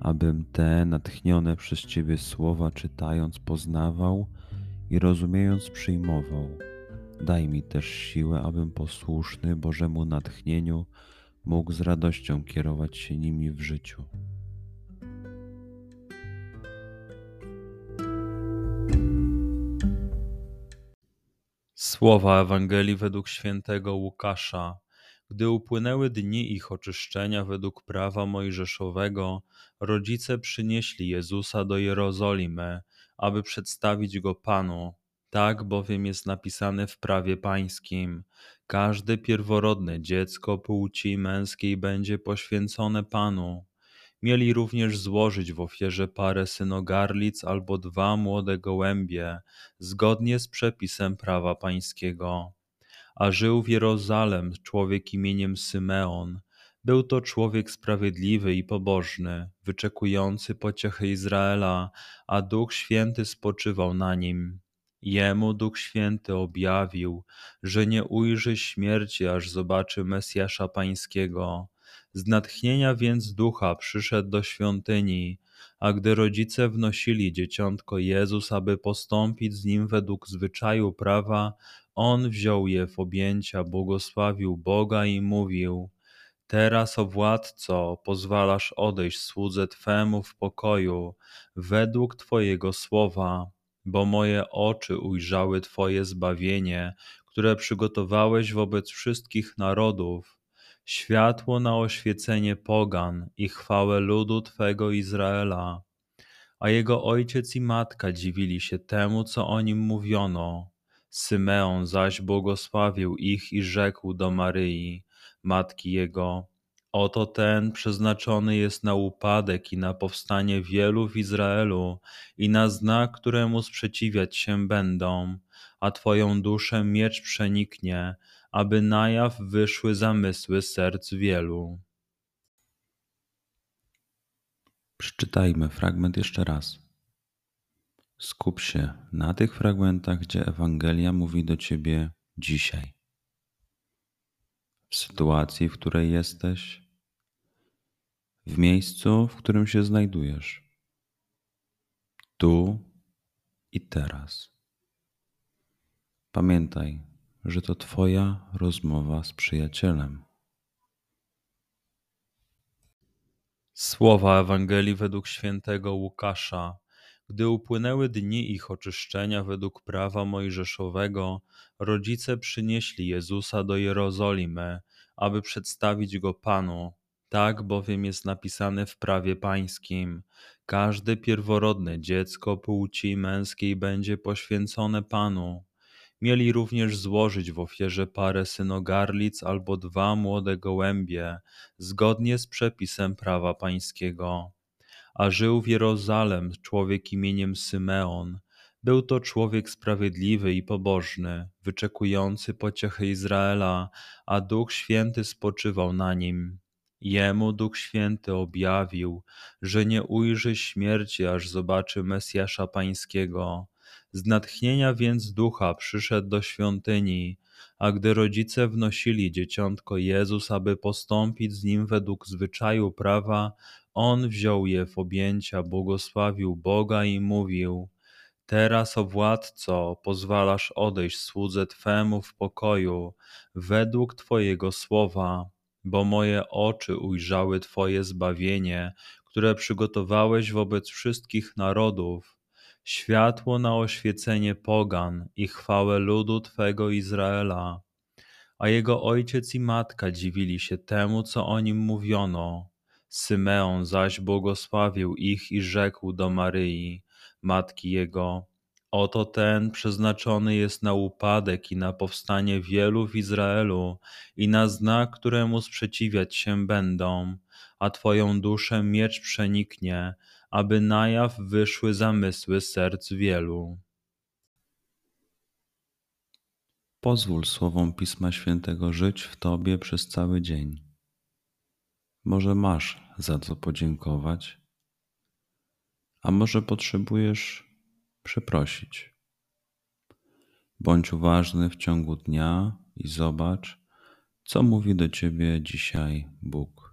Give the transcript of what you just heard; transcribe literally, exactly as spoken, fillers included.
abym te natchnione przez Ciebie słowa czytając poznawał i rozumiejąc przyjmował. Daj mi też siłę, abym posłuszny Bożemu natchnieniu mógł z radością kierować się nimi w życiu. Słowa Ewangelii według świętego Łukasza. Gdy upłynęły dni ich oczyszczenia według prawa mojżeszowego, rodzice przynieśli Jezusa do Jerozolimy, aby przedstawić Go Panu. Tak bowiem jest napisane w prawie pańskim. Każde pierworodne dziecko płci męskiej będzie poświęcone Panu. Mieli również złożyć w ofierze parę synogarlic albo dwa młode gołębie, zgodnie z przepisem prawa pańskiego. A żył w Jerozalem człowiek imieniem Symeon. Był to człowiek sprawiedliwy i pobożny, wyczekujący pociechy Izraela, a Duch Święty spoczywał na nim. Jemu Duch Święty objawił, że nie ujrzy śmierci, aż zobaczy Mesjasza Pańskiego. Z natchnienia więc Ducha przyszedł do świątyni, a gdy rodzice wnosili dzieciątko Jezus, aby postąpić z nim według zwyczaju prawa, On wziął je w objęcia, błogosławił Boga i mówił: Teraz, o Władco, pozwalasz odejść słudze Twemu w pokoju, według Twojego słowa, bo moje oczy ujrzały Twoje zbawienie, które przygotowałeś wobec wszystkich narodów, światło na oświecenie pogan i chwałę ludu Twego Izraela. A jego ojciec i matka dziwili się temu, co o nim mówiono. Symeon zaś błogosławił ich i rzekł do Maryi, matki jego: Oto ten przeznaczony jest na upadek i na powstanie wielu w Izraelu i na znak, któremu sprzeciwiać się będą, a Twoją duszę miecz przeniknie, aby na jaw wyszły zamysły serc wielu. Przeczytajmy fragment jeszcze raz. Skup się na tych fragmentach, gdzie Ewangelia mówi do Ciebie dzisiaj. W sytuacji, w której jesteś, w miejscu, w którym się znajdujesz, tu i teraz. Pamiętaj, że to Twoja rozmowa z przyjacielem. Słowa Ewangelii według świętego Łukasza. Gdy upłynęły dni ich oczyszczenia według prawa mojżeszowego, rodzice przynieśli Jezusa do Jerozolimy, aby przedstawić Go Panu. Tak bowiem jest napisane w prawie pańskim. Każde pierworodne dziecko płci męskiej będzie poświęcone Panu. Mieli również złożyć w ofierze parę synogarlic albo dwa młode gołębie, zgodnie z przepisem prawa pańskiego. A żył w Jerozalem człowiek imieniem Symeon. Był to człowiek sprawiedliwy i pobożny, wyczekujący pociechy Izraela, a Duch Święty spoczywał na nim. Jemu Duch Święty objawił, że nie ujrzy śmierci, aż zobaczy Mesjasza Pańskiego. Z natchnienia więc Ducha przyszedł do świątyni, a gdy rodzice wnosili dzieciątko Jezus, aby postąpić z nim według zwyczaju prawa, On wziął je w objęcia, błogosławił Boga i mówił: Teraz, o Władco, pozwalasz odejść słudze Twemu w pokoju, według Twojego słowa, bo moje oczy ujrzały Twoje zbawienie, które przygotowałeś wobec wszystkich narodów, światło na oświecenie pogan i chwałę ludu Twego Izraela. A jego ojciec i matka dziwili się temu, co o nim mówiono. Symeon zaś błogosławił ich i rzekł do Maryi, matki jego: Oto ten przeznaczony jest na upadek i na powstanie wielu w Izraelu i na znak, któremu sprzeciwiać się będą, a Twoją duszę miecz przeniknie, aby na jaw wyszły zamysły serc wielu. Pozwól słowom Pisma Świętego żyć w Tobie przez cały dzień. Może masz za co podziękować, a może potrzebujesz przeprosić. Bądź uważny w ciągu dnia i zobacz, co mówi do Ciebie dzisiaj Bóg.